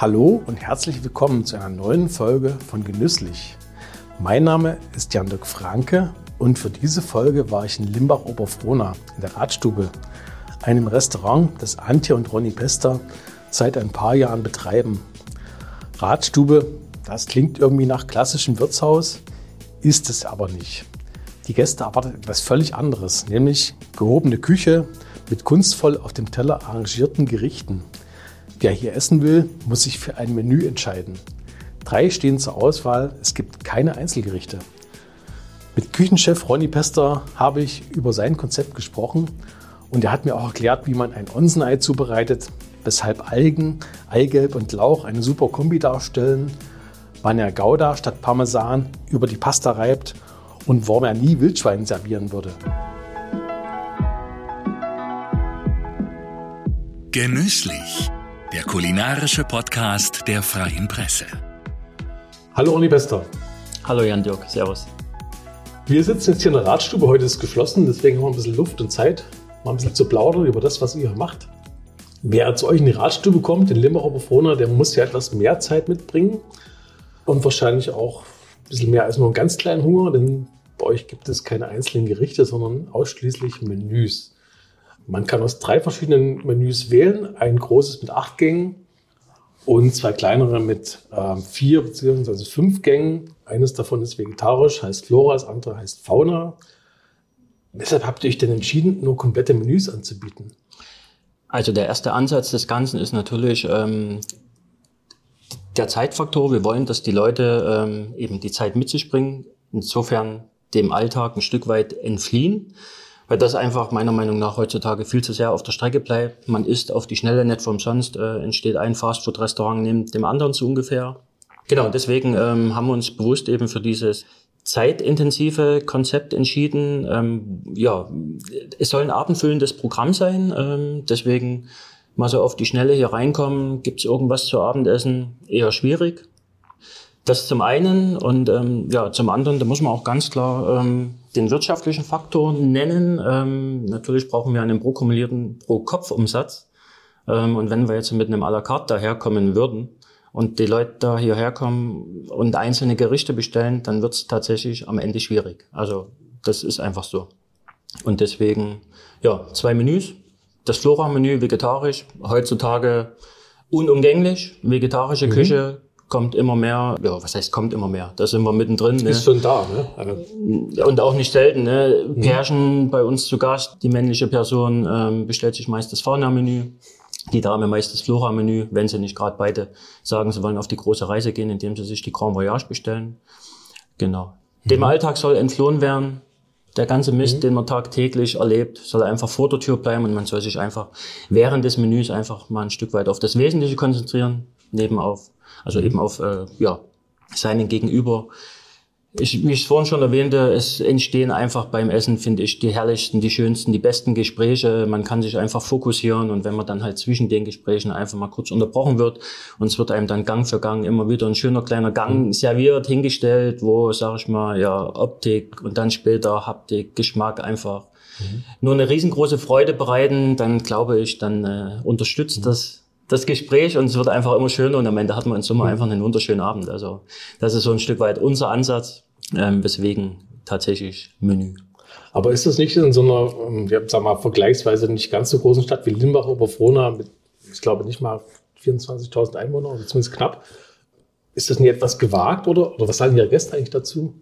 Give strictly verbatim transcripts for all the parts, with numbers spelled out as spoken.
Hallo und herzlich willkommen zu einer neuen Folge von Genüsslich. Mein Name ist Jan-Dirk Franke und für diese Folge war ich in Limbach-Oberfrohna in der Ratsstube, einem Restaurant, das Antje und Ronny Pester seit ein paar Jahren betreiben. Ratsstube, das klingt irgendwie nach klassischem Wirtshaus, ist es aber nicht. Die Gäste erwarten etwas völlig anderes, nämlich gehobene Küche mit kunstvoll auf dem Teller arrangierten Gerichten. Wer hier essen will, muss sich für ein Menü entscheiden. Drei stehen zur Auswahl, es gibt keine Einzelgerichte. Mit Küchenchef Ronny Pester habe ich über sein Konzept gesprochen und er hat mir auch erklärt, wie man ein Onsen-Ei zubereitet, weshalb Algen, Eigelb und Lauch eine super Kombi darstellen, wann er Gouda statt Parmesan über die Pasta reibt und warum er nie Wildschwein servieren würde. Genüsslich. Der kulinarische Podcast der Freien Presse. Hallo Ronny Pester. Hallo Jan-Dirk, servus. Wir sitzen jetzt hier in der Ratsstube, heute ist geschlossen, deswegen haben wir ein bisschen Luft und Zeit, mal ein bisschen zu plaudern über das, was ihr macht. Wer zu euch in die Ratsstube kommt, in Limbach-Oberfrohna, der muss ja etwas mehr Zeit mitbringen und wahrscheinlich auch ein bisschen mehr als nur einen ganz kleinen Hunger, denn bei euch gibt es keine einzelnen Gerichte, sondern ausschließlich Menüs. Man kann aus drei verschiedenen Menüs wählen, ein großes mit acht Gängen und zwei kleinere mit äh, vier bzw. fünf Gängen. Eines davon ist vegetarisch, heißt Flora, das andere heißt Fauna. Weshalb habt ihr euch denn entschieden, nur komplette Menüs anzubieten? Also der erste Ansatz des Ganzen ist natürlich ähm, der Zeitfaktor. Wir wollen, dass die Leute ähm, eben die Zeit mit sich bringen, insofern dem Alltag ein Stück weit entfliehen. Weil das einfach meiner Meinung nach heutzutage viel zu sehr auf der Strecke bleibt. Man isst auf die Schnelle, nicht vom Sonst, äh, entsteht ein Fastfood-Restaurant neben dem anderen so ungefähr. Genau, deswegen ähm, haben wir uns bewusst eben für dieses zeitintensive Konzept entschieden. Ähm, ja, es soll ein abendfüllendes Programm sein, ähm, deswegen mal so auf die Schnelle hier reinkommen. Gibt's irgendwas zu Abendessen? Eher schwierig. Das zum einen und ähm, ja, zum anderen, da muss man auch ganz klar ähm, den wirtschaftlichen Faktor nennen. Ähm, natürlich brauchen wir einen prokumulierten Pro-Kopf-Umsatz. Ähm, und wenn wir jetzt mit einem à la carte daherkommen würden und die Leute da hierher kommen und einzelne Gerichte bestellen, dann wird es tatsächlich am Ende schwierig. Also das ist einfach so. Und deswegen, ja, zwei Menüs. Das Flora-Menü vegetarisch, heutzutage unumgänglich, vegetarische mhm. Küche. Kommt immer mehr, ja, was heißt kommt immer mehr? Da sind wir mittendrin. Ne? Ist schon da, ne? Also und auch nicht selten, ne? Pärchen mhm. bei uns zu Gast. Die männliche Person ähm, bestellt sich meist das Fauna-Menü, die Dame meist das Flora-Menü, wenn sie nicht gerade beide sagen, sie wollen auf die große Reise gehen, indem sie sich die Grand Voyage bestellen. Genau. Mhm. Dem Alltag soll entflohen werden. Der ganze Mist, mhm. den man tagtäglich erlebt, soll einfach vor der Tür bleiben und man soll sich einfach während des Menüs einfach mal ein Stück weit auf das Wesentliche konzentrieren, nebenauf. Also eben auf äh, ja, seinen Gegenüber. Ich, wie ich es vorhin schon erwähnte, es entstehen einfach beim Essen, finde ich, die herrlichsten, die schönsten, die besten Gespräche. Man kann sich einfach fokussieren und wenn man dann halt zwischen den Gesprächen einfach mal kurz unterbrochen wird und es wird einem dann Gang für Gang immer wieder ein schöner kleiner Gang serviert, hingestellt, wo, sag ich mal, ja, Optik und dann später Haptik, Geschmack einfach mhm. nur eine riesengroße Freude bereiten, dann glaube ich, dann äh, unterstützt mhm. das das Gespräch und es wird einfach immer schöner und am Ende hat man in Summe einfach einen wunderschönen Abend. Also das ist so ein Stück weit unser Ansatz, ähm, weswegen tatsächlich Menü. Aber ist das nicht in so einer, wir sagen mal, vergleichsweise nicht ganz so großen Stadt wie Limbach-Oberfrohna mit, ich glaube nicht mal vierundzwanzigtausend Einwohnern, also zumindest knapp, ist das nicht etwas gewagt oder, oder was sagen Ihre Gäste eigentlich dazu?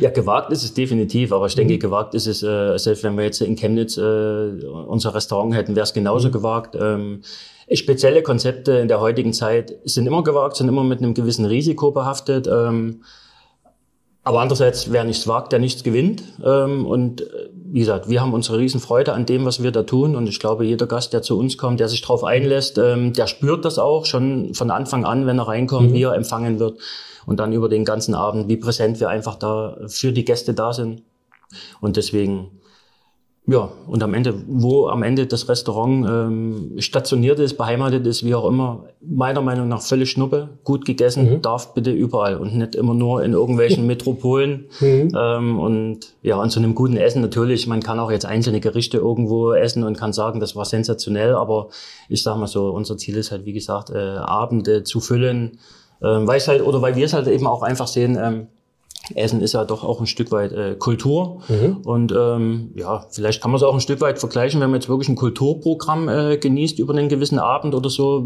Ja, gewagt ist es definitiv, aber ich denke, gewagt ist es, äh, selbst wenn wir jetzt in Chemnitz äh, unser Restaurant hätten, wäre es genauso mhm. gewagt. Ähm, spezielle Konzepte in der heutigen Zeit sind immer gewagt, sind immer mit einem gewissen Risiko behaftet. Ähm, aber andererseits, wer nichts wagt, der nichts gewinnt. Ähm, und wie gesagt, wir haben unsere Riesenfreude an dem, was wir da tun. Und ich glaube, jeder Gast, der zu uns kommt, der sich darauf einlässt, ähm, der spürt das auch schon von Anfang an, wenn er reinkommt, mhm. wie er empfangen wird. Und dann über den ganzen Abend, wie präsent wir einfach da für die Gäste da sind. Und deswegen Ja, und am Ende, wo am Ende das Restaurant ähm, stationiert ist, beheimatet ist, wie auch immer, meiner Meinung nach völlig Schnuppe. Gut gegessen mhm. darf bitte überall und nicht immer nur in irgendwelchen Metropolen. Mhm. Ähm, und ja, und zu einem guten Essen natürlich, man kann auch jetzt einzelne Gerichte irgendwo essen und kann sagen, das war sensationell. Aber ich sag mal so, unser Ziel ist halt, wie gesagt, äh, Abende zu füllen, äh, weil es halt, oder weil wir es halt eben auch einfach sehen, ähm, Essen ist ja doch auch ein Stück weit äh, Kultur mhm. und ähm, ja, vielleicht kann man es auch ein Stück weit vergleichen, wenn man jetzt wirklich ein Kulturprogramm äh, genießt über einen gewissen Abend oder so.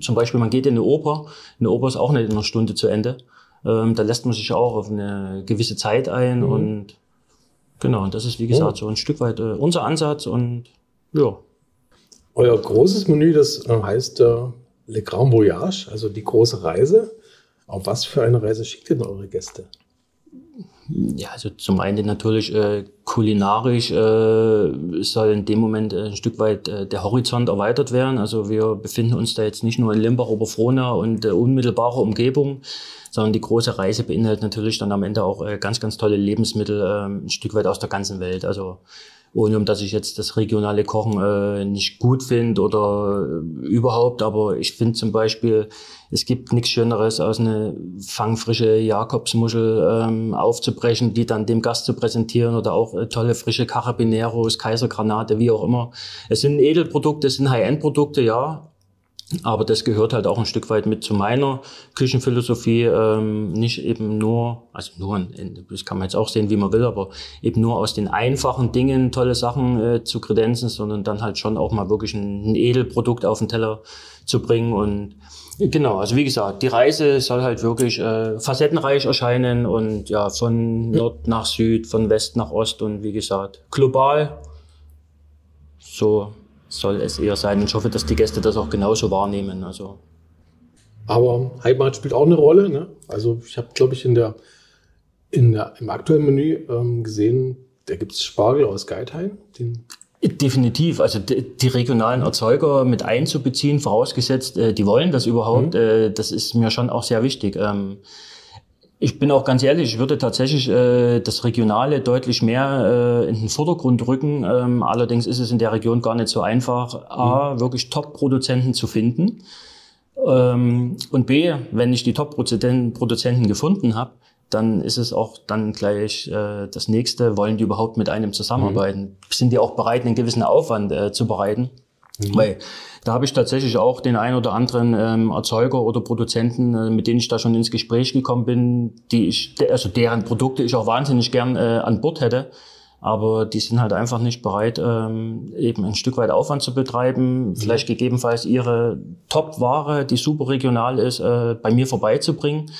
Zum Beispiel, man geht in eine Oper, eine Oper ist auch nicht in einer Stunde zu Ende. Ähm, da lässt man sich auch auf eine gewisse Zeit ein mhm. und genau, und das ist, wie gesagt, so ein Stück weit äh, unser Ansatz und ja. Euer großes Menü, das heißt äh, Le Grand Voyage, also die große Reise. Auf was für eine Reise schickt ihr denn eure Gäste? Ja, also zum einen natürlich äh, kulinarisch äh, soll in dem Moment ein Stück weit äh, der Horizont erweitert werden. Also wir befinden uns da jetzt nicht nur in Limbach-Oberfrohna und äh, unmittelbarer Umgebung, sondern die große Reise beinhaltet natürlich dann am Ende auch äh, ganz, ganz tolle Lebensmittel, äh, ein Stück weit aus der ganzen Welt. Also ohne, dass ich jetzt das regionale Kochen äh, nicht gut finde oder äh, überhaupt, aber ich finde zum Beispiel, es gibt nichts Schöneres, als eine fangfrische Jakobsmuschel ähm, aufzubrechen, die dann dem Gast zu präsentieren, oder auch äh, tolle frische Carabineros, Kaisergranate, wie auch immer. Es sind Edelprodukte, es sind High-End-Produkte, ja, aber das gehört halt auch ein Stück weit mit zu meiner Küchenphilosophie, ähm, nicht eben nur, also nur, das kann man jetzt auch sehen, wie man will, aber eben nur aus den einfachen Dingen tolle Sachen äh, zu kredenzen, sondern dann halt schon auch mal wirklich ein, ein Edelprodukt auf den Teller zu bringen. Und genau, also wie gesagt, die Reise soll halt wirklich äh, facettenreich erscheinen und ja, von Nord nach Süd, von West nach Ost und wie gesagt, global, so soll es eher sein. Ich hoffe, dass die Gäste das auch genauso wahrnehmen. Also. Aber Heimat spielt auch eine Rolle. Ne? Also ich habe, glaube ich, in der, in der, im aktuellen Menü ähm, gesehen, da gibt es Spargel aus Geithain. Den Definitiv. Also die, die regionalen Erzeuger mit einzubeziehen, vorausgesetzt, äh, die wollen das überhaupt. Mhm. Äh, das ist mir schon auch sehr wichtig. Ähm, Ich bin auch ganz ehrlich, ich würde tatsächlich äh, das Regionale deutlich mehr äh, in den Vordergrund rücken. Ähm, allerdings ist es in der Region gar nicht so einfach, A, mhm. wirklich Top-Produzenten zu finden. Ähm, und B, wenn ich die Top-Produzenten gefunden habe, dann ist es auch dann gleich äh, das Nächste, wollen die überhaupt mit einem zusammenarbeiten? Mhm. Sind die auch bereit, einen gewissen Aufwand äh, zu bereiten? Mhm. Weil da habe ich tatsächlich auch den ein oder anderen ähm, Erzeuger oder Produzenten, äh, mit denen ich da schon ins Gespräch gekommen bin, die ich, de, also deren Produkte ich auch wahnsinnig gern äh, an Bord hätte, aber die sind halt einfach nicht bereit, ähm, eben ein Stück weit Aufwand zu betreiben, mhm. vielleicht gegebenenfalls ihre Top-Ware, die super regional ist, äh, bei mir vorbeizubringen.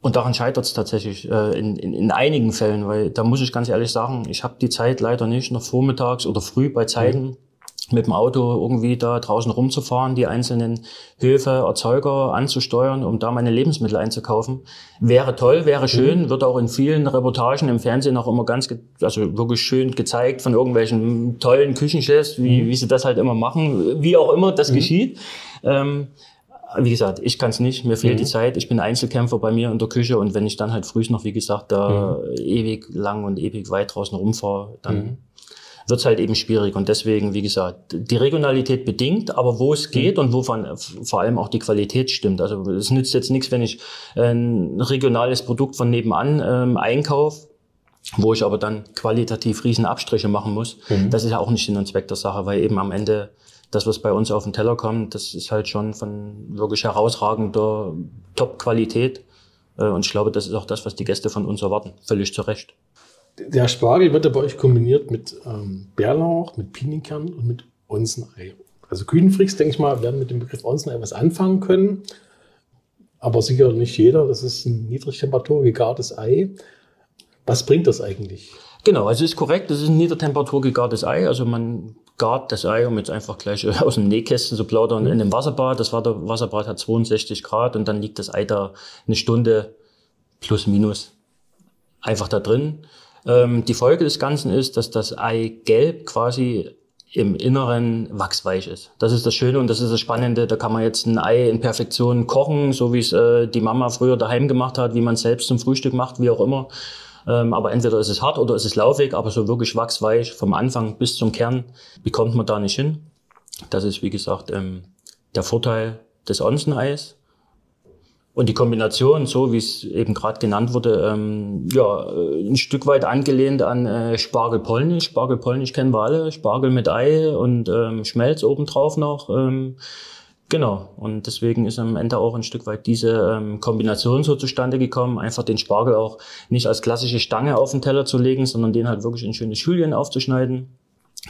Und daran scheitert es tatsächlich äh, in, in, in einigen Fällen, weil da muss ich ganz ehrlich sagen, ich habe die Zeit leider nicht, noch vormittags oder früh bei Zeiten, mhm. mit dem Auto irgendwie da draußen rumzufahren, die einzelnen Höfe, Erzeuger anzusteuern, um da meine Lebensmittel einzukaufen. Wäre toll, wäre schön, mhm. wird auch in vielen Reportagen im Fernsehen auch immer ganz, also wirklich schön gezeigt von irgendwelchen tollen Küchenchefs, wie, mhm. wie sie das halt immer machen, wie auch immer das mhm. geschieht. Ähm, wie gesagt, ich kann es nicht, mir fehlt mhm. die Zeit, ich bin Einzelkämpfer bei mir in der Küche und wenn ich dann halt frühst noch, wie gesagt, da mhm. ewig lang und ewig weit draußen rumfahre, dann mhm. wird es halt eben schwierig und deswegen, wie gesagt, die Regionalität bedingt, aber wo es geht mhm. und wo vor allem auch die Qualität stimmt. Also es nützt jetzt nichts, wenn ich ein regionales Produkt von nebenan ähm, einkaufe, wo ich aber dann qualitativ riesen Abstriche machen muss. Mhm. Das ist ja auch nicht Sinn und Zweck der Sache, weil eben am Ende das, was bei uns auf den Teller kommt, das ist halt schon von wirklich herausragender Top-Qualität äh, und ich glaube, das ist auch das, was die Gäste von uns erwarten, völlig zu Recht. Der Spargel wird ja bei euch kombiniert mit ähm, Bärlauch, mit Pinienkern und mit Onsen-Ei. Also Küchenfreaks, denke ich mal, werden mit dem Begriff Onsen-Ei was anfangen können. Aber sicher nicht jeder. Das ist ein niedrigtemperatur gegartes Ei. Was bringt das eigentlich? Genau, also ist korrekt. Das ist ein niedertemperatur gegartes Ei. Also man gart das Ei, um jetzt einfach gleich aus dem Nähkästchen zu plaudern, mhm. in einem Wasserbad. Das war der Wasserbad hat zweiundsechzig Grad und dann liegt das Ei da eine Stunde plus minus einfach da drin. Die Folge des Ganzen ist, dass das Eigelb quasi im Inneren wachsweich ist. Das ist das Schöne und das ist das Spannende. Da kann man jetzt ein Ei in Perfektion kochen, so wie es äh, die Mama früher daheim gemacht hat, wie man es selbst zum Frühstück macht, wie auch immer. Ähm, aber entweder ist es hart oder ist es laufig, aber so wirklich wachsweich vom Anfang bis zum Kern bekommt man da nicht hin. Das ist, wie gesagt, ähm, der Vorteil des Onsen-Eis. Und die Kombination, so wie es eben gerade genannt wurde, ähm, ja, ein Stück weit angelehnt an äh, Spargel-Polnisch. Spargel-Polnisch kennen wir alle. Spargel mit Ei und ähm, Schmelz obendrauf noch. Ähm, genau. Und deswegen ist am Ende auch ein Stück weit diese ähm, Kombination so zustande gekommen. Einfach den Spargel auch nicht als klassische Stange auf den Teller zu legen, sondern den halt wirklich in schöne Schülchen aufzuschneiden.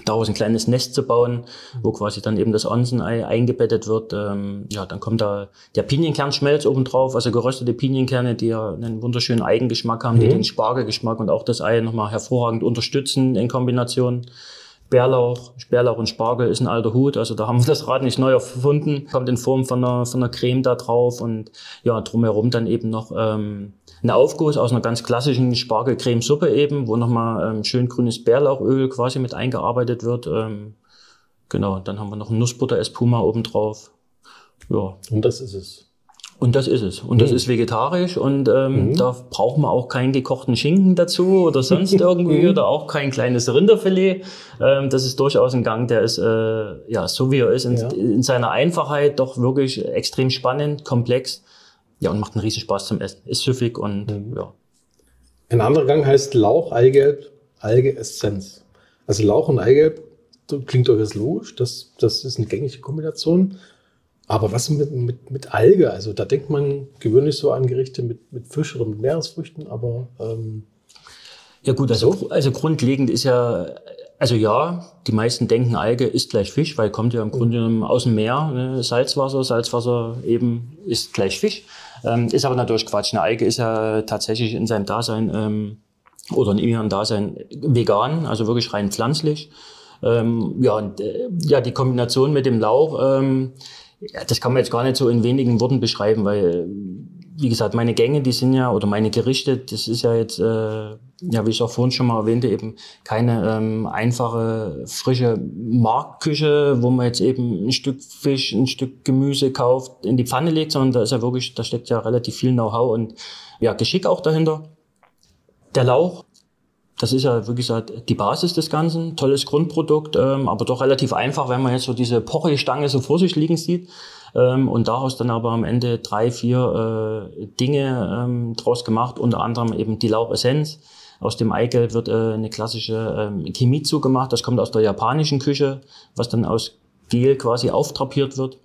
Daraus ein kleines Nest zu bauen, wo quasi dann eben das Onsen-Ei eingebettet wird. Ähm, ja, dann kommt da der Pinienkernschmelz oben drauf, also geröstete Pinienkerne, die ja einen wunderschönen Eigengeschmack haben, mhm. die den Spargelgeschmack und auch das Ei nochmal hervorragend unterstützen in Kombination. Bärlauch, Bärlauch und Spargel ist ein alter Hut, also da haben wir das Rad nicht neu erfunden. Kommt in Form von einer, von einer Creme da drauf und ja, drumherum dann eben noch ähm, ein Aufguss aus einer ganz klassischen Spargelcremesuppe eben, wo nochmal ähm, schön grünes Bärlauchöl quasi mit eingearbeitet wird. Ähm, genau, dann haben wir noch ein Nussbutter-Espuma obendrauf. Ja. Und das ist es. Und das ist es. Und das mhm. ist vegetarisch und ähm, mhm. da braucht man auch keinen gekochten Schinken dazu oder sonst irgendwie oder auch kein kleines Rinderfilet. Ähm, das ist durchaus ein Gang, der ist, äh, ja, so wie er ist, in, ja. in seiner Einfachheit doch wirklich extrem spannend, komplex. Ja, und macht einen riesen Spaß zum Essen. Ist süffig und, mhm. ja. Ein anderer Gang heißt Lauch, Eigelb, Alge-Essenz. Also Lauch und Eigelb, klingt doch jetzt logisch, das, das ist eine gängige Kombination. Aber was mit, mit, mit Alge? Also da denkt man gewöhnlich so an Gerichte mit, mit Fisch oder mit Meeresfrüchten, aber... Ähm, ja gut, also, also grundlegend ist ja... Also ja, die meisten denken, Alge ist gleich Fisch, weil kommt ja im Grunde genommen aus dem Meer, ne? Salzwasser, Salzwasser eben ist gleich Fisch. Ähm, ist aber natürlich Quatsch. Eine Alge ist ja tatsächlich in seinem Dasein ähm, oder in ihrem Dasein vegan, also wirklich rein pflanzlich. Ähm, ja, und, äh, ja, die Kombination mit dem Lauch... Ähm, Ja, das kann man jetzt gar nicht so in wenigen Worten beschreiben, weil, wie gesagt, meine Gänge, die sind ja, oder meine Gerichte, das ist ja jetzt, äh, ja, wie ich auch vorhin schon mal erwähnte, eben keine ähm, einfache, frische Marktküche, wo man jetzt eben ein Stück Fisch, ein Stück Gemüse kauft, in die Pfanne legt, sondern da ist ja wirklich, da steckt ja relativ viel Know-how und ja, Geschick auch dahinter. Der Lauch. Das ist ja, wie gesagt, die Basis des Ganzen, tolles Grundprodukt, ähm, aber doch relativ einfach, wenn man jetzt so diese Porree-Stange so vor sich liegen sieht ähm, und daraus dann aber am Ende drei, vier äh, Dinge ähm, draus gemacht, unter anderem eben die Lauchessenz. Aus dem Eigelb wird äh, eine klassische ähm, Kimitsu gemacht, das kommt aus der japanischen Küche, was dann aus Gel quasi auftrapiert wird.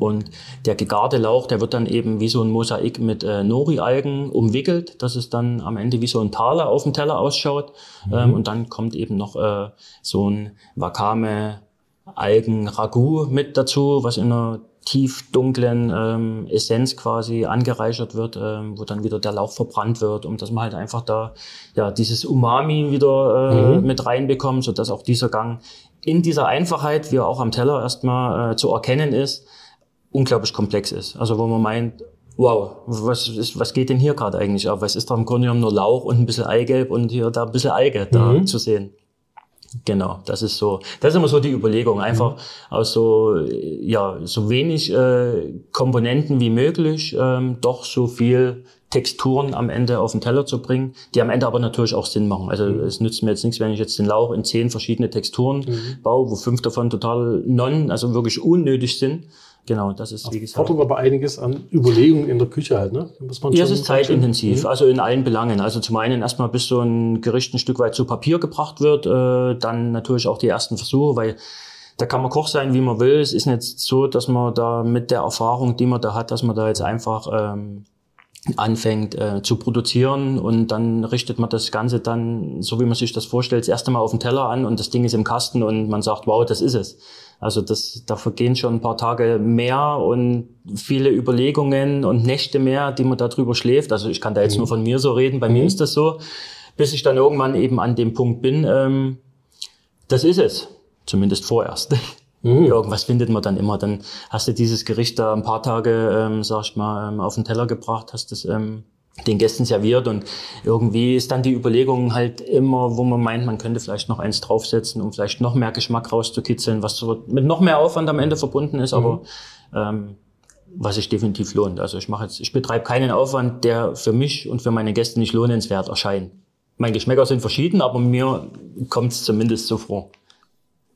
Und der gegarte Lauch, der wird dann eben wie so ein Mosaik mit äh, Nori-Algen umwickelt, dass es dann am Ende wie so ein Taler auf dem Teller ausschaut. Mhm. Ähm, und dann kommt eben noch äh, so ein Wakame-Algen-Ragout mit dazu, was in einer tief dunklen ähm, Essenz quasi angereichert wird, ähm, wo dann wieder der Lauch verbrannt wird, um dass man halt einfach da ja dieses Umami wieder äh, mhm. mit reinbekommt, sodass auch dieser Gang in dieser Einfachheit, wie er auch am Teller erstmal äh, zu erkennen ist, unglaublich komplex ist. Also wo man meint, wow, was, ist, was geht denn hier gerade eigentlich ab? Was ist da im Grunde genommen nur Lauch und ein bisschen Eigelb und hier da ein bisschen Alge da mhm. zu sehen? Genau, das ist so. Das ist immer so die Überlegung. Einfach mhm. aus so, ja, so wenig äh, Komponenten wie möglich, ähm, doch so viel Texturen am Ende auf den Teller zu bringen, die am Ende aber natürlich auch Sinn machen. Also mhm. es nützt mir jetzt nichts, wenn ich jetzt den Lauch in zehn verschiedene Texturen mhm. baue, wo fünf davon total non, also wirklich unnötig sind. Genau, das ist, wie gesagt. Fordert aber einiges an Überlegungen in der Küche halt, ne? Muss man ja, es ist zeitintensiv, mhm. also in allen Belangen. Also zum einen erstmal, bis so ein Gericht ein Stück weit zu Papier gebracht wird, äh, dann natürlich auch die ersten Versuche, weil da kann man Koch sein, wie man will. Es ist nicht so, dass man da mit der Erfahrung, die man da hat, dass man da jetzt einfach ähm, anfängt äh, zu produzieren und dann richtet man das Ganze dann, so wie man sich das vorstellt, das erste Mal auf den Teller an und das Ding ist im Kasten und man sagt, wow, das ist es. Also das, da vergehen schon ein paar Tage mehr und viele Überlegungen und Nächte mehr, die man da drüber schläft. Also ich kann da jetzt mhm. nur von mir so reden, bei mhm. mir ist das so, bis ich dann irgendwann eben an dem Punkt bin, ähm, das ist es, zumindest vorerst. Mhm. Irgendwas findet man dann immer. Dann hast du dieses Gericht da ein paar Tage, ähm, sag ich mal, ähm, auf den Teller gebracht, hast das ähm, den Gästen serviert und irgendwie ist dann die Überlegung halt immer, wo man meint, man könnte vielleicht noch eins draufsetzen, um vielleicht noch mehr Geschmack rauszukitzeln, was so mit noch mehr Aufwand am Ende verbunden ist, mhm. aber ähm, was sich definitiv lohnt. Also ich mache jetzt, ich betreibe keinen Aufwand, der für mich und für meine Gäste nicht lohnenswert erscheint. meine Geschmäcker sind verschieden, aber mir kommt es zumindest so vor.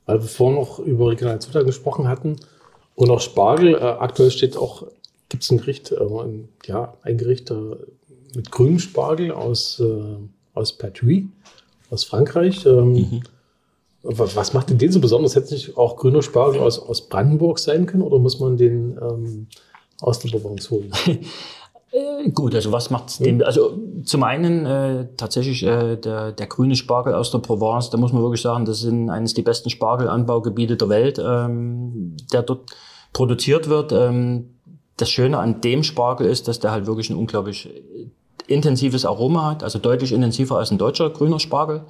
Weil wir vorhin noch über regionale Zutaten gesprochen hatten und auch Spargel, äh, aktuell steht auch, gibt es ein Gericht, äh, ein, ja, ein Gericht äh, mit grünem Spargel aus, äh, aus Pertuis, aus Frankreich. Ähm, mhm. Was macht denn den so besonders? Hätte nicht auch grüner Spargel aus, aus Brandenburg sein können oder muss man den ähm, aus der Provence holen? Gut, also was macht's dem? Also zum einen äh, tatsächlich äh, der, der grüne Spargel aus der Provence, da muss man wirklich sagen, das sind eines der besten Spargelanbaugebiete der Welt, ähm, der dort produziert wird. Ähm, das Schöne an dem Spargel ist, dass der halt wirklich ein unglaublich intensives Aroma hat, also deutlich intensiver als ein deutscher grüner Spargel.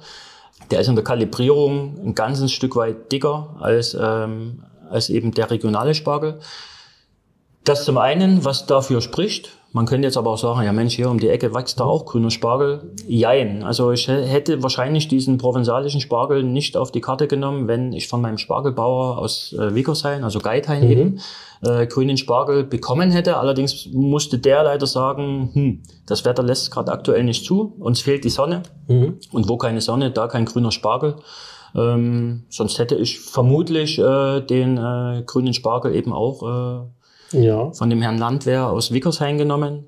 Der ist in der Kalibrierung ein ganzes Stück weit dicker als, ähm, als eben der regionale Spargel. Das zum einen, was dafür spricht. Man könnte jetzt aber auch sagen, ja Mensch, hier um die Ecke wächst da auch grüner Spargel. Jein, also ich hätte wahrscheinlich diesen provensalischen Spargel nicht auf die Karte genommen, wenn ich von meinem Spargelbauer aus äh, Wickersheim, also Geithain mhm. eben, äh, grünen Spargel bekommen hätte. Allerdings musste der leider sagen, hm, das Wetter lässt es gerade aktuell nicht zu, uns fehlt die Sonne. Mhm. Und wo keine Sonne, da kein grüner Spargel. Ähm, sonst hätte ich vermutlich äh, den äh, grünen Spargel eben auch äh, Ja. von dem Herrn Landwehr aus Wickersheim genommen.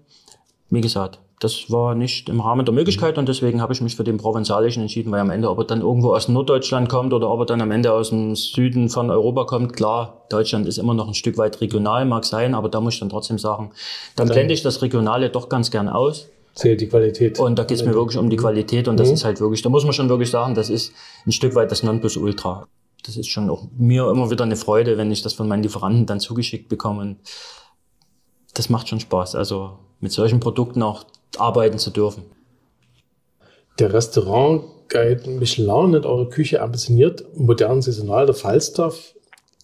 Wie gesagt, das war nicht im Rahmen der Möglichkeit und deswegen habe ich mich für den Provensalischen entschieden, weil am Ende, ob er dann irgendwo aus Norddeutschland kommt oder ob er dann am Ende aus dem Süden von Europa kommt, klar, Deutschland ist immer noch ein Stück weit regional, mag sein, aber da muss ich dann trotzdem sagen, dann blende ich das Regionale doch ganz gern aus. Zählt die Qualität. Und da geht es mir wirklich um die Qualität und das mhm. ist halt wirklich, da muss man schon wirklich sagen, das ist ein Stück weit das Nonplusultra. Das ist schon auch mir immer wieder eine Freude, wenn ich das von meinen Lieferanten dann zugeschickt bekomme. Und das macht schon Spaß, also mit solchen Produkten auch arbeiten zu dürfen. Der Restaurant-Guide Michelin nennt eure Küche ambitioniert, modern, saisonal, der Falstaff,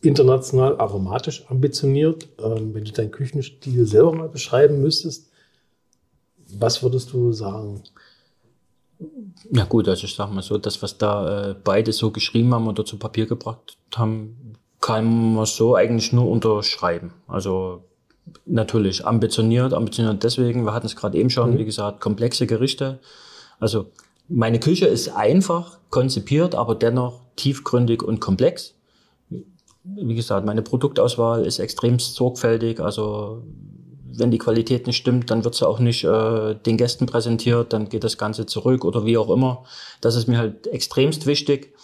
international, aromatisch ambitioniert. Ähm, wenn du deinen Küchenstil selber mal beschreiben müsstest, was würdest du sagen? Ja gut, also ich sag mal so, das, was da äh, beide so geschrieben haben oder zu Papier gebracht haben, kann man so eigentlich nur unterschreiben. Also natürlich ambitioniert, ambitioniert deswegen, wir hatten es gerade eben schon, mhm. wie gesagt, komplexe Gerichte. Also meine Küche ist einfach konzipiert, aber dennoch tiefgründig und komplex. Wie gesagt, meine Produktauswahl ist extrem sorgfältig, also wenn die Qualität nicht stimmt, dann wird sie auch nicht äh, den Gästen präsentiert, dann geht das Ganze zurück oder wie auch immer. Das ist mir halt extremst wichtig.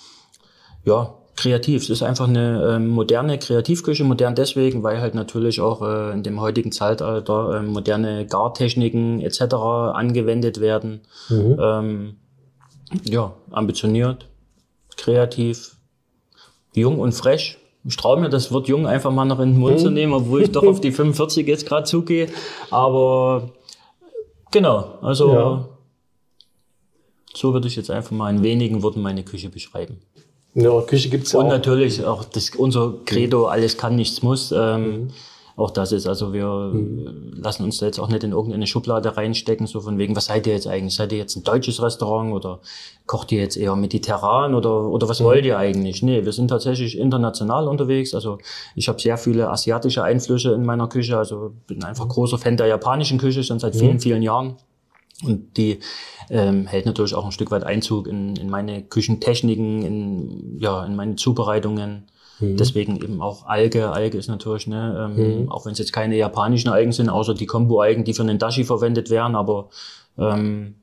Ja, kreativ. Es ist einfach eine äh, moderne Kreativküche. Modern deswegen, weil halt natürlich auch äh, in dem heutigen Zeitalter äh, moderne Gartechniken et cetera angewendet werden. Mhm. Ähm, ja, ambitioniert, kreativ, jung und fresh. Ich traue mir das Wort jung einfach mal noch in den Mund zu nehmen, obwohl ich doch auf die fünfundvierzig jetzt gerade zugehe. Aber genau, also ja. So würde ich jetzt einfach mal in wenigen Worten meine Küche beschreiben. Ja, Küche gibt es ja auch. Und natürlich auch das, unser Credo, alles kann, nichts muss. Ähm, mhm. Auch das ist, also wir mhm. lassen uns da jetzt auch nicht in irgendeine Schublade reinstecken, so von wegen, was seid ihr jetzt eigentlich? Seid ihr jetzt ein deutsches Restaurant oder kocht ihr jetzt eher mediterran oder oder was mhm. wollt ihr eigentlich? Nee, wir sind tatsächlich international unterwegs, also ich habe sehr viele asiatische Einflüsse in meiner Küche, also bin einfach großer Fan der japanischen Küche, schon seit vielen, mhm. vielen Jahren. Und die ähm, hält natürlich auch ein Stück weit Einzug in, in meine Küchentechniken, in, ja, in meine Zubereitungen. Mhm. Deswegen eben auch Alge. Alge ist natürlich, ne, ähm, mhm. auch wenn es jetzt keine japanischen Algen sind, außer die Kombu-Algen, die für den Dashi verwendet werden. Aber ähm,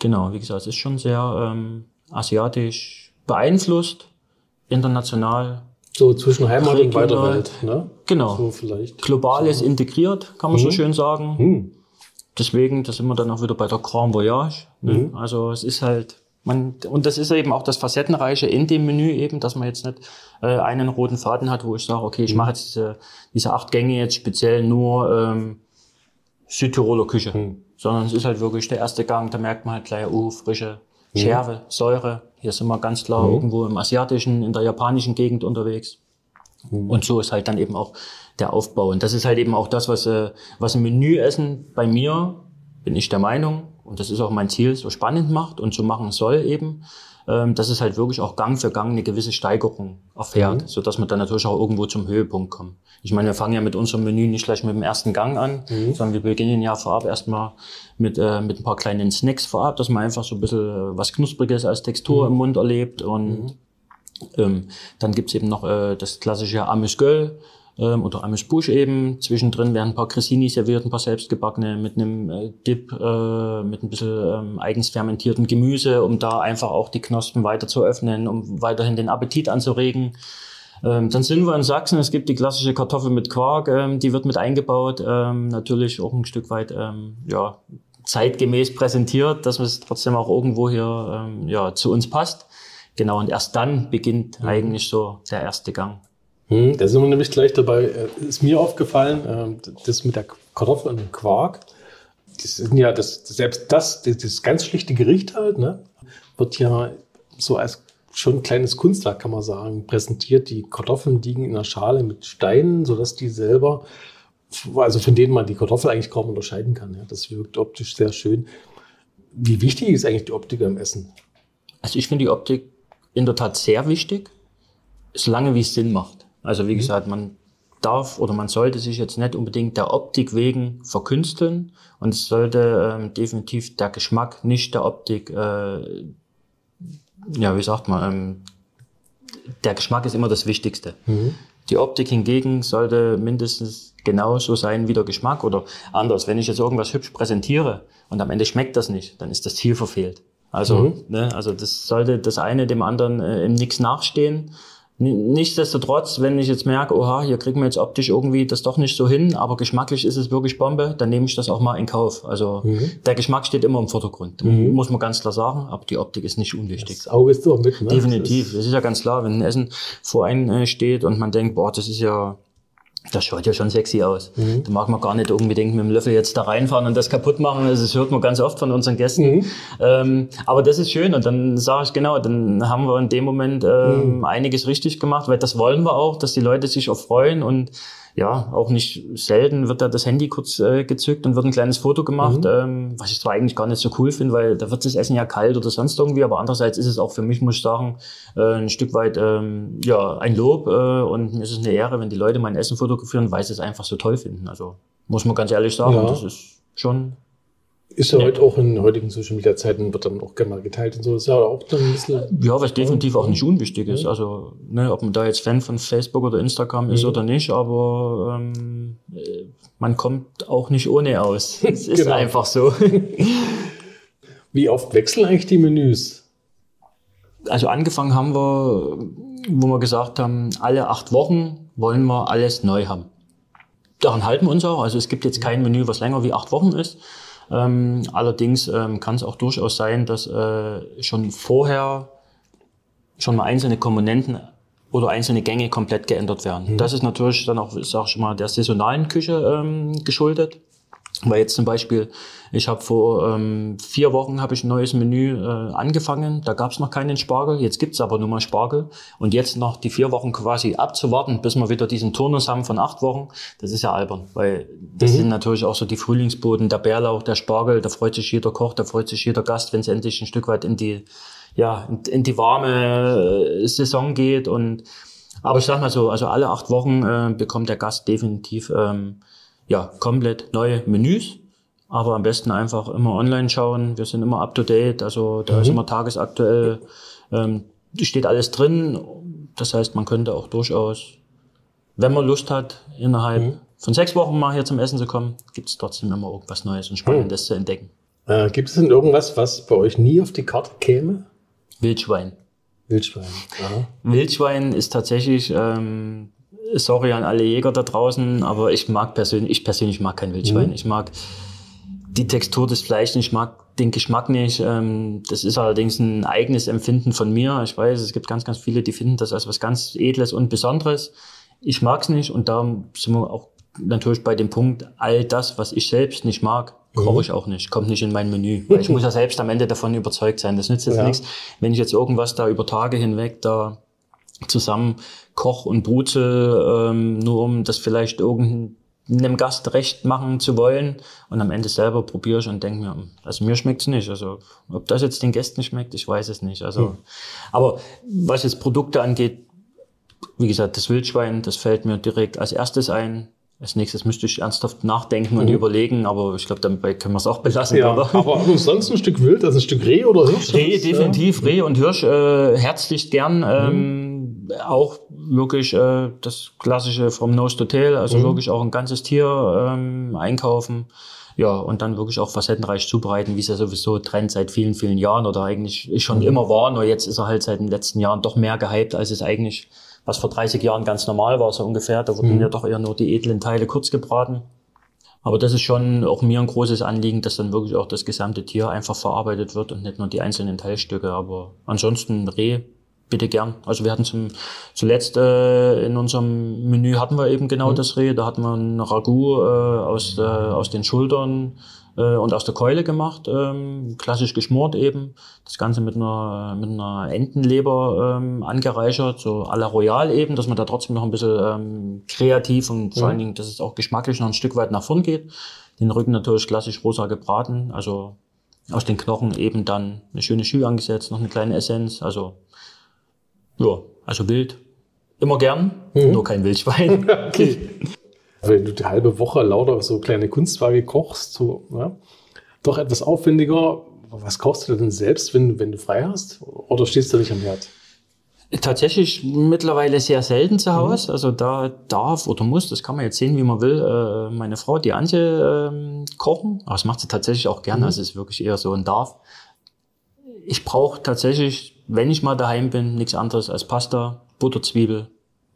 genau, wie gesagt, es ist schon sehr ähm, asiatisch beeinflusst, international. So zwischen Heimat und Weiterwelt, ne? Genau. So vielleicht. Global ist integriert, kann man mhm. so schön sagen. Mhm. Deswegen, da sind wir dann auch wieder bei der Grand Voyage. Ne? Mhm. Also es ist halt... Man, und das ist eben auch das Facettenreiche in dem Menü eben, dass man jetzt nicht äh, einen roten Faden hat, wo ich sage, okay, ich mache jetzt diese, diese acht Gänge jetzt speziell nur ähm, Südtiroler Küche. Mhm. Sondern es ist halt wirklich der erste Gang, da merkt man halt gleich, oh, frische Schärfe, mhm. Säure. Hier sind wir ganz klar mhm. irgendwo im asiatischen, in der japanischen Gegend unterwegs. Mhm. Und so ist halt dann eben auch der Aufbau. Und das ist halt eben auch das, was, äh, was ein Menüessen bei mir bin ich der Meinung, und das ist auch mein Ziel, so spannend macht und so machen soll eben, dass es halt wirklich auch Gang für Gang eine gewisse Steigerung erfährt, mhm. sodass wir dann natürlich auch irgendwo zum Höhepunkt kommen. Ich meine, wir fangen ja mit unserem Menü nicht gleich mit dem ersten Gang an, mhm. sondern wir beginnen ja vorab erstmal mit, äh, mit ein paar kleinen Snacks vorab, dass man einfach so ein bisschen was Knuspriges als Textur mhm. im Mund erlebt. Und mhm. ähm, dann gibt's eben noch äh, das klassische Amuse Gueule, Ähm, oder Amuse-Bouche eben. Zwischendrin werden ein paar Cressini serviert, ein paar selbstgebackene mit einem äh, Dip, äh, mit ein bisschen ähm, eigens fermentiertem Gemüse, um da einfach auch die Knospen weiter zu öffnen, um weiterhin den Appetit anzuregen. Ähm, dann sind wir in Sachsen, es gibt die klassische Kartoffel mit Quark, ähm, die wird mit eingebaut, ähm, natürlich auch ein Stück weit ähm, ja, zeitgemäß präsentiert, dass es trotzdem auch irgendwo hier ähm, ja, zu uns passt. Genau, und erst dann beginnt mhm. eigentlich so der erste Gang. Da sind wir nämlich gleich dabei, ist mir aufgefallen, das mit der Kartoffel und dem Quark, das sind ja das, selbst das, das ganz schlichte Gericht halt, ne, wird ja so als schon kleines Kunstwerk, kann man sagen, präsentiert. Die Kartoffeln liegen in einer Schale mit Steinen, sodass die selber, also von denen man die Kartoffel eigentlich kaum unterscheiden kann. Ja. Das wirkt optisch sehr schön. Wie wichtig ist eigentlich die Optik beim Essen? Also ich finde die Optik in der Tat sehr wichtig, solange wie es Sinn macht. Also wie gesagt, man darf oder man sollte sich jetzt nicht unbedingt der Optik wegen verkünsteln, und es sollte ähm, definitiv der Geschmack nicht der Optik, äh, ja wie sagt man, ähm, der Geschmack ist immer das Wichtigste. Mhm. Die Optik hingegen sollte mindestens genauso sein wie der Geschmack, oder anders. Wenn ich jetzt irgendwas hübsch präsentiere und am Ende schmeckt das nicht, dann ist das Ziel verfehlt. Also, mhm. ne, also das sollte das eine dem anderen äh, im Nix nachstehen. Nichtsdestotrotz, wenn ich jetzt merke, oha, hier kriegen wir jetzt optisch irgendwie das doch nicht so hin, aber geschmacklich ist es wirklich Bombe, dann nehme ich das auch mal in Kauf. Also mhm. der Geschmack steht immer im Vordergrund, mhm. muss man ganz klar sagen, aber die Optik ist nicht unwichtig. Das Auge ist doch mit, ne? Definitiv, das ist ja ganz klar, wenn ein Essen vor einem steht und man denkt, boah, das ist ja, das schaut ja schon sexy aus. Mhm. Da mag man gar nicht irgendwie denken, mit dem Löffel jetzt da reinfahren und das kaputt machen. Also das hört man ganz oft von unseren Gästen. Mhm. Ähm, aber das ist schön, und dann sage ich genau, dann haben wir in dem Moment ähm, mhm. einiges richtig gemacht, weil das wollen wir auch, dass die Leute sich auch freuen. Und ja, auch nicht selten wird da das Handy kurz äh, gezückt und wird ein kleines Foto gemacht, mhm. ähm, was ich zwar eigentlich gar nicht so cool finde, weil da wird das Essen ja kalt oder sonst irgendwie, aber andererseits ist es auch für mich, muss ich sagen, äh, ein Stück weit ähm, ja, ein Lob, äh, und mir ist es eine Ehre, wenn die Leute mein Essen fotografieren, weil sie es einfach so toll finden. Also muss man ganz ehrlich sagen, ja. das ist schon... Ist ja heute auch in heutigen Social Media Zeiten, wird dann auch gerne mal geteilt und so. Das ist ja auch dann ein bisschen. Ja, was definitiv auch nicht unwichtig ist. Also, ne, ob man da jetzt Fan von Facebook oder Instagram ist mhm. oder nicht, aber ähm, man kommt auch nicht ohne aus. Es ist genau. einfach so. Wie oft wechseln eigentlich die Menüs? Also angefangen haben wir, wo wir gesagt haben, alle acht Wochen wollen wir alles neu haben. Daran halten wir uns auch. Also es gibt jetzt kein Menü, was länger wie acht Wochen ist. Ähm, allerdings ähm, kann es auch durchaus sein, dass äh, schon vorher schon mal einzelne Komponenten oder einzelne Gänge komplett geändert werden. Mhm. Das ist natürlich dann auch, sag ich mal, der saisonalen Küche ähm, geschuldet. Weil jetzt zum Beispiel, ich habe vor ähm, vier Wochen habe ich ein neues Menü äh, angefangen, da gab es noch keinen Spargel, jetzt gibt es aber nur mal Spargel. Und jetzt noch die vier Wochen quasi abzuwarten, bis wir wieder diesen Turnus haben von acht Wochen, das ist ja albern. Weil das mhm. sind natürlich auch so die Frühlingsboden, der Bärlauch, der Spargel, da freut sich jeder Koch, da freut sich jeder Gast, wenn es endlich ein Stück weit in die, ja, in, in die warme äh, Saison geht. Und, aber ich sag mal so, also alle acht Wochen äh, bekommt der Gast definitiv... Ähm, ja, komplett neue Menüs, aber am besten einfach immer online schauen. Wir sind immer up to date, also da mhm. ist immer tagesaktuell, ähm, steht alles drin. Das heißt, man könnte auch durchaus, wenn man Lust hat, innerhalb mhm. von sechs Wochen mal hier zum Essen zu kommen, gibt es trotzdem immer irgendwas Neues und Spannendes mhm. zu entdecken. Äh, gibt es denn irgendwas, was bei euch nie auf die Karte käme? Wildschwein. Wildschwein, aha. Wildschwein ist tatsächlich... Ähm, Sorry an alle Jäger da draußen, aber ich mag persönlich, ich persönlich mag kein Wildschwein. Mhm. Ich mag die Textur des Fleisches, ich mag den Geschmack nicht. Das ist allerdings ein eigenes Empfinden von mir. Ich weiß, es gibt ganz, ganz viele, die finden das als was ganz Edles und Besonderes. Ich mag es nicht, und da sind wir auch natürlich bei dem Punkt, all das, was ich selbst nicht mag, koche ich auch nicht, kommt nicht in mein Menü. Weil ich muss ja selbst am Ende davon überzeugt sein. Das nützt jetzt ja. nichts, wenn ich jetzt irgendwas da über Tage hinweg da zusammen koch und brute, ähm, nur um das vielleicht irgendein einem Gast recht machen zu wollen. Und am Ende selber probiere ich und denke mir, also mir schmeckt es nicht. Also ob das jetzt den Gästen schmeckt, ich weiß es nicht. Also, hm. Aber was jetzt Produkte angeht, wie gesagt, das Wildschwein, das fällt mir direkt als erstes ein. Als nächstes müsste ich ernsthaft nachdenken mhm. und überlegen, aber ich glaube, dabei können wir es auch belassen. Ja, oder? Aber sonst ein Stück Wild, also ein Stück Reh oder Hirsch? Reh, definitiv. Ja. Reh und Hirsch äh, herzlich gern. Ähm, mhm. Auch wirklich äh, das klassische vom Nose to Tail, also mhm. wirklich auch ein ganzes Tier ähm, einkaufen. Ja, und dann wirklich auch facettenreich zubereiten, wie es ja sowieso Trend seit vielen, vielen Jahren oder eigentlich schon mhm. immer war. Nur jetzt ist er halt seit den letzten Jahren doch mehr gehypt, als es eigentlich was vor dreißig Jahren ganz normal war, so ungefähr. Da wurden mhm. ja doch eher nur die edlen Teile kurz gebraten. Aber das ist schon auch mir ein großes Anliegen, dass dann wirklich auch das gesamte Tier einfach verarbeitet wird und nicht nur die einzelnen Teilstücke. Aber ansonsten Reh, bitte gern. Also wir hatten zum, zuletzt äh, in unserem Menü hatten wir eben genau mhm. das Reh. Da hatten wir ein Ragout äh, aus, äh, aus den Schultern äh, und aus der Keule gemacht. Ähm, klassisch geschmort eben. Das Ganze mit einer, mit einer Entenleber ähm, angereichert, so à la Royal eben, dass man da trotzdem noch ein bisschen ähm, kreativ und vor mhm. allen Dingen, dass es auch geschmacklich noch ein Stück weit nach vorn geht. Den Rücken natürlich klassisch rosa gebraten. Also aus den Knochen eben dann eine schöne Schü angesetzt, noch eine kleine Essenz. Also ja, also wild. Immer gern, mhm. nur kein Wildschwein. Okay. Wenn du die halbe Woche lauter so kleine Kunstwerke kochst, so, ja, doch etwas aufwendiger. Was kochst du denn selbst, wenn, wenn du frei hast? Oder stehst du nicht am Herd? Tatsächlich mittlerweile sehr selten zu Hause. Mhm. Also da darf oder muss, das kann man jetzt sehen, wie man will, meine Frau, die Antje, kochen. Aber das macht sie tatsächlich auch gerne. Mhm. Also es ist wirklich eher so ein Darf. Ich brauche tatsächlich, wenn ich mal daheim bin, nichts anderes als Pasta, Butterzwiebel,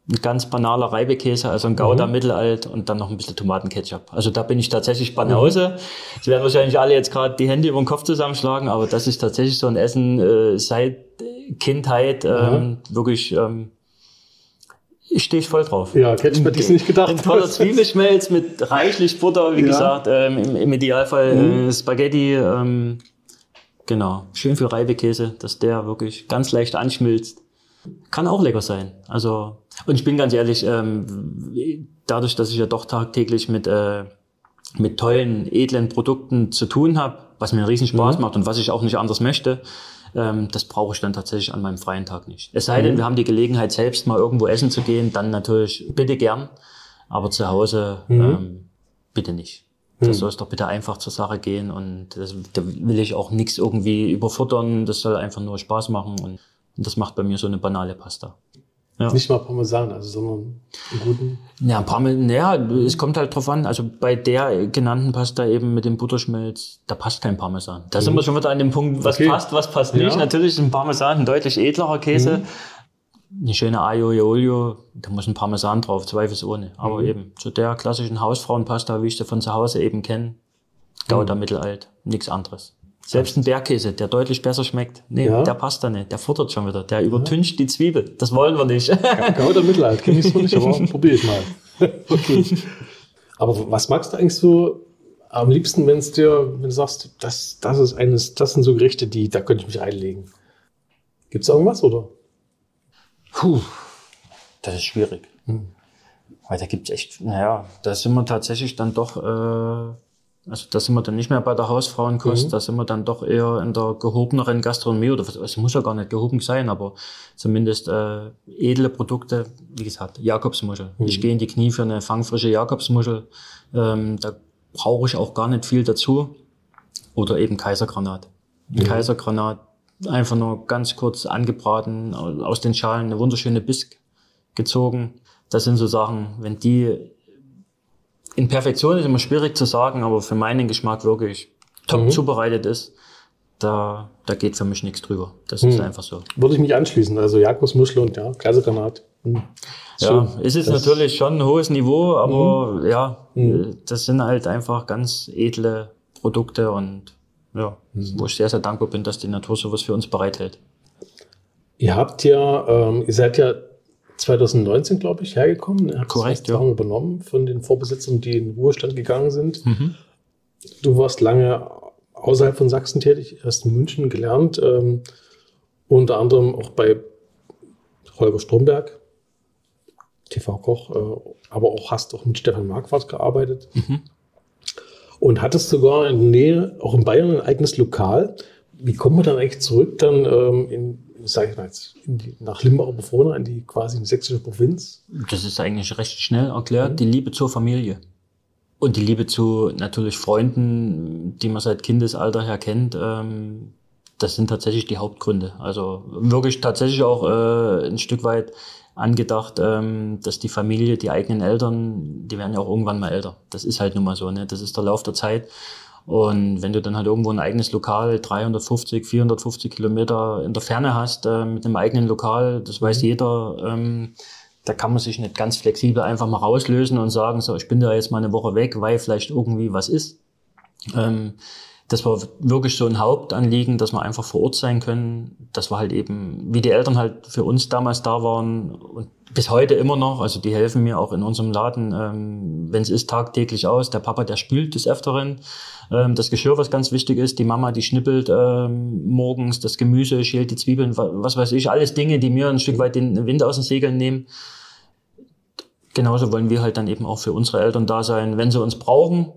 ein ganz banaler Reibekäse, also ein Gouda mhm. mittelalt und dann noch ein bisschen Tomatenketchup. Also da bin ich tatsächlich Banause. Es werden wahrscheinlich alle jetzt gerade die Hände über den Kopf zusammenschlagen, aber das ist tatsächlich so ein Essen äh, seit Kindheit ähm, mhm. wirklich. Ähm, Ich stehe voll drauf. Ja, hätte ich mir dies nicht gedacht. Ein toller Zwiebelschmelz mit reichlich Butter, wie ja. gesagt, ähm, im, im Idealfall mhm. äh, Spaghetti. Ähm, Genau, schön viel Reibekäse, dass der wirklich ganz leicht anschmilzt. Kann auch lecker sein. Also, und ich bin ganz ehrlich, ähm, dadurch, dass ich ja doch tagtäglich mit, äh, mit tollen, edlen Produkten zu tun habe, was mir einen riesen Spaß mhm. macht und was ich auch nicht anders möchte, ähm, das brauche ich dann tatsächlich an meinem freien Tag nicht. Es sei denn, mhm. wir haben die Gelegenheit, selbst mal irgendwo essen zu gehen, dann natürlich bitte gern, aber zu Hause mhm. ähm, bitte nicht. Das soll es doch bitte einfach zur Sache gehen und das, da will ich auch nichts irgendwie überfuttern. Das soll einfach nur Spaß machen und das macht bei mir so eine banale Pasta. Ja. Nicht mal Parmesan, also sondern einen guten... Ja, Parmesan, ja, es kommt halt drauf an. Also bei der genannten Pasta eben mit dem Butterschmelz, da passt kein Parmesan. Da mhm. sind wir schon wieder an dem Punkt, was okay. passt, was passt nicht. Ja. Natürlich ist ein Parmesan ein deutlich edlerer Käse. Mhm. Eine schöne Aglio e Olio, da muss ein Parmesan drauf, zweifelsohne. Aber mhm. eben zu der klassischen Hausfrauenpasta, wie ich sie von zu Hause eben kenne, Gouda mhm. mittelalt, nichts anderes. Selbst ein Bergkäse, der deutlich besser schmeckt, nee, ja. der passt da nicht, der futtert schon wieder, der ja. übertüncht die Zwiebel, das wollen wir nicht. Gouda mittelalt, kenne ich so nicht, aber probiere ich mal. Okay. Aber was magst du eigentlich so am liebsten, wenn's dir, wenn du sagst, das, das, ist eines, das sind so Gerichte, die, da könnte ich mich einlegen? Gibt es irgendwas, oder? Puh, das ist schwierig. Hm. Weil da gibt's echt, naja, da sind wir tatsächlich dann doch, äh, also da sind wir dann nicht mehr bei der Hausfrauenkost, mhm. da sind wir dann doch eher in der gehobeneren Gastronomie, oder es muss ja gar nicht gehoben sein, aber zumindest äh, edle Produkte, wie gesagt, Jakobsmuschel. Mhm. Ich gehe in die Knie für eine fangfrische Jakobsmuschel, ähm, da brauche ich auch gar nicht viel dazu. Oder eben Kaisergranat. Mhm. Kaisergranat. Einfach nur ganz kurz angebraten, aus den Schalen eine wunderschöne Bisk gezogen. Das sind so Sachen, wenn die in Perfektion ist, immer schwierig zu sagen, aber für meinen Geschmack wirklich top mhm. zubereitet ist, da, da geht für mich nichts drüber. Das mhm. ist einfach so. Würde ich mich anschließen, also Jakobsmuschel und ja, Kaisergranat. Mhm. Ja, es ist das natürlich schon ein hohes Niveau, aber mhm. ja, mhm. das sind halt einfach ganz edle Produkte und ja, wo ich sehr, sehr dankbar bin, dass die Natur sowas für uns bereithält. Ihr habt ja, ähm, ihr seid ja zwanzig neunzehn, glaube ich, hergekommen. Ihr habt korrekt, ja. übernommen von den Vorbesitzern, die in den Ruhestand gegangen sind. Mhm. Du warst lange außerhalb von Sachsen tätig, hast in München gelernt, ähm, unter anderem auch bei Holger Stromberg. T V-Koch, äh, aber auch hast auch mit Stefan Marquardt gearbeitet. Mhm. Und hattest sogar in der Nähe, auch in Bayern, ein eigenes Lokal. Wie kommen wir dann eigentlich zurück dann ähm, in, sag ich mal jetzt, in die, nach Limbach-Oberfrohna, in die quasi in die sächsische Provinz? Das ist eigentlich recht schnell erklärt. Mhm. Die Liebe zur Familie. Und die Liebe zu natürlich Freunden, die man seit Kindesalter her kennt, ähm, das sind tatsächlich die Hauptgründe. Also wirklich tatsächlich auch äh, ein Stück weit angedacht, ähm, dass die Familie, die eigenen Eltern, die werden ja auch irgendwann mal älter. Das ist halt nun mal so, ne? Das ist der Lauf der Zeit. Und wenn du dann halt irgendwo ein eigenes Lokal dreihundertfünfzig, vierhundertfünfzig Kilometer in der Ferne hast, äh, mit einem eigenen Lokal, das weiß jeder, ähm, da kann man sich nicht ganz flexibel einfach mal rauslösen und sagen, so, ich bin da jetzt mal eine Woche weg, weil vielleicht irgendwie was ist. Ähm, das war wirklich so ein Hauptanliegen, dass wir einfach vor Ort sein können, dass wir halt eben, wie die Eltern halt für uns damals da waren und bis heute immer noch, also die helfen mir auch in unserem Laden, ähm, wenn es ist, tagtäglich aus. Der Papa, der spült des Öfteren, ähm, das Geschirr, was ganz wichtig ist, die Mama, die schnippelt ähm, morgens, das Gemüse, schält die Zwiebeln, was weiß ich, alles Dinge, die mir ein Stück weit den Wind aus den Segeln nehmen. Genauso wollen wir halt dann eben auch für unsere Eltern da sein, wenn sie uns brauchen.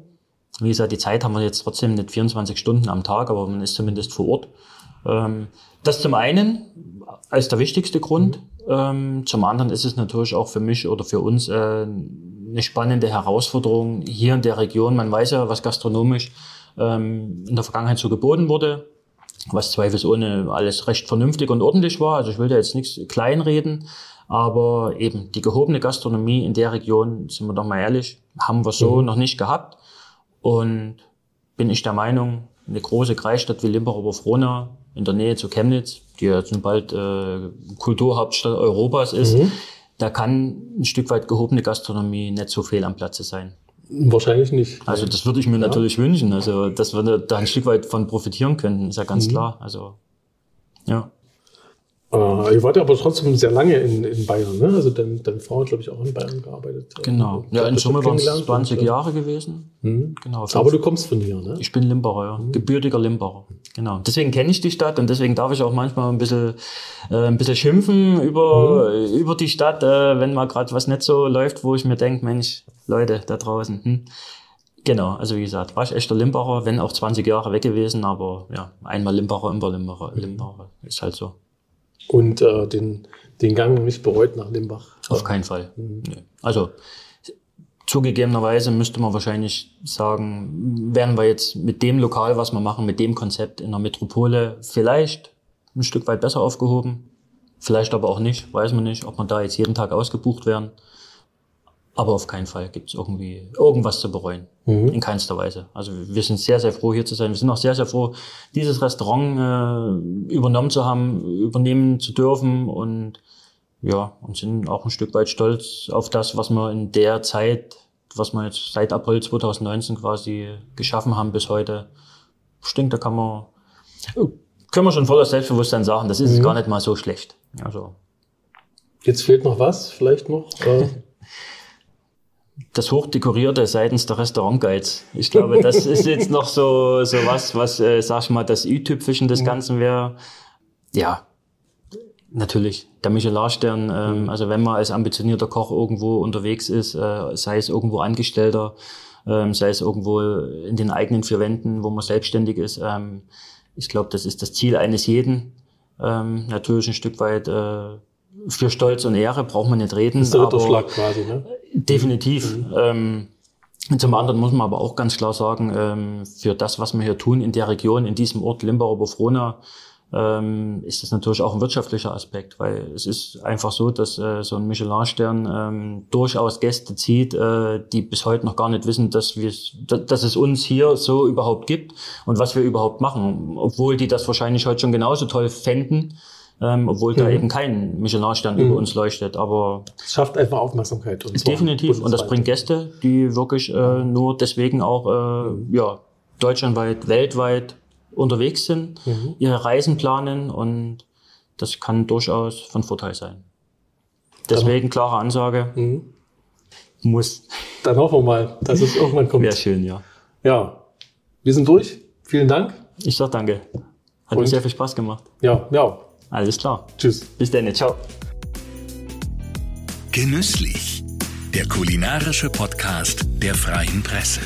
Wie gesagt, die Zeit haben wir jetzt trotzdem nicht vierundzwanzig Stunden am Tag, aber man ist zumindest vor Ort. Ähm, das zum einen als der wichtigste Grund. Ähm, zum anderen ist es natürlich auch für mich oder für uns äh, eine spannende Herausforderung hier in der Region. Man weiß ja, was gastronomisch ähm, in der Vergangenheit so geboten wurde, was zweifelsohne alles recht vernünftig und ordentlich war. Also ich will da jetzt nichts kleinreden, aber eben die gehobene Gastronomie in der Region, sind wir doch mal ehrlich, haben wir so mhm. noch nicht gehabt. Und bin ich der Meinung, eine große Kreisstadt wie Limbach-Oberfrohna in der Nähe zu Chemnitz, die ja nun bald äh, Kulturhauptstadt Europas ist, mhm. da kann ein Stück weit gehobene Gastronomie nicht so fehl am Platze sein. Wahrscheinlich nicht. Also das würde ich mir ja. natürlich wünschen, also dass wir da ein Stück weit von profitieren könnten, ist ja ganz mhm. klar. Also ja. Äh, ich war ja aber trotzdem sehr lange in, in Bayern, ne? Also deine, deine Frau hat, glaube ich, auch in Bayern gearbeitet. Genau. Ja, ja in Summe waren es zwanzig Jahre gewesen. Mhm. Genau. Aber du kommst von hier, ne? Ich bin Limbacher, ja. Mhm. Gebürtiger Limbacher. Genau. Deswegen kenne ich die Stadt und deswegen darf ich auch manchmal ein bisschen, äh, ein bisschen schimpfen über, mhm. über die Stadt, äh, wenn mal gerade was nicht so läuft, wo ich mir denke, Mensch, Leute da draußen. Hm. Genau, also wie gesagt, war ich echter Limbacher, wenn auch zwanzig Jahre weg gewesen, aber ja, einmal Limbacher, immer Limbacher, mhm. Limbacher. Ist halt so. Und äh, den, den Gang nicht bereut nach Limbach? Auf keinen Fall. Mhm. Nee. Also zugegebenerweise müsste man wahrscheinlich sagen, wären wir jetzt mit dem Lokal, was wir machen, mit dem Konzept in der Metropole vielleicht ein Stück weit besser aufgehoben. Vielleicht aber auch nicht, weiß man nicht, ob man da jetzt jeden Tag ausgebucht wären. Aber auf keinen Fall gibt es irgendwie irgendwas zu bereuen. Mhm. In keinster Weise. Also wir sind sehr, sehr froh, hier zu sein. Wir sind auch sehr, sehr froh, dieses Restaurant äh, übernommen zu haben, übernehmen zu dürfen. Und ja, und sind auch ein Stück weit stolz auf das, was wir in der Zeit, was wir jetzt seit April zweitausendneunzehn quasi geschaffen haben bis heute. Ich denke, da kann man, können wir schon voller Selbstbewusstsein sagen, das ist mhm. gar nicht mal so schlecht. Also. Jetzt fehlt noch was, vielleicht noch? Äh Das Hochdekorierte seitens der Restaurant-Guides. Ich glaube, das ist jetzt noch so, so was, was, äh, sag ich mal, das i-Tüpfelchen des Ganzen wäre. Ja, natürlich. Der Michelin-Stern, ähm, mhm. also wenn man als ambitionierter Koch irgendwo unterwegs ist, äh, sei es irgendwo Angestellter, ähm, sei es irgendwo in den eigenen vier Wänden, wo man selbstständig ist. Ähm, ich glaube, das ist das Ziel eines jeden. Ähm, natürlich ein Stück weit äh, für Stolz und Ehre braucht man nicht reden. Das ist der Ritterschlag quasi, ne? Definitiv. Mhm. Ähm, zum anderen muss man aber auch ganz klar sagen, ähm, für das, was wir hier tun in der Region, in diesem Ort Limbach-Oberfrohna, ähm, ist das natürlich auch ein wirtschaftlicher Aspekt, weil es ist einfach so, dass äh, so ein Michelin-Stern ähm, durchaus Gäste zieht, äh, die bis heute noch gar nicht wissen, dass, dass es uns hier so überhaupt gibt und was wir überhaupt machen, obwohl die das wahrscheinlich heute schon genauso toll fänden. Ähm, obwohl mhm. da eben kein Michelin-Stern mhm. über uns leuchtet, aber es schafft einfach Aufmerksamkeit. Und definitiv. Und das bringt Gäste, die wirklich äh, nur deswegen auch äh, mhm. ja, deutschlandweit, weltweit unterwegs sind, mhm. ihre Reisen planen und das kann durchaus von Vorteil sein. Deswegen klare Ansage, mhm. muss. Dann hoffen wir mal, dass es irgendwann kommt. Wäre schön, ja. Ja, wir sind durch. Vielen Dank. Ich sag danke. Hat und? Mir sehr viel Spaß gemacht. Ja, ja. Alles klar. Tschüss. Bis dann. Ciao. Genüsslich, der kulinarische Podcast der Freien Presse.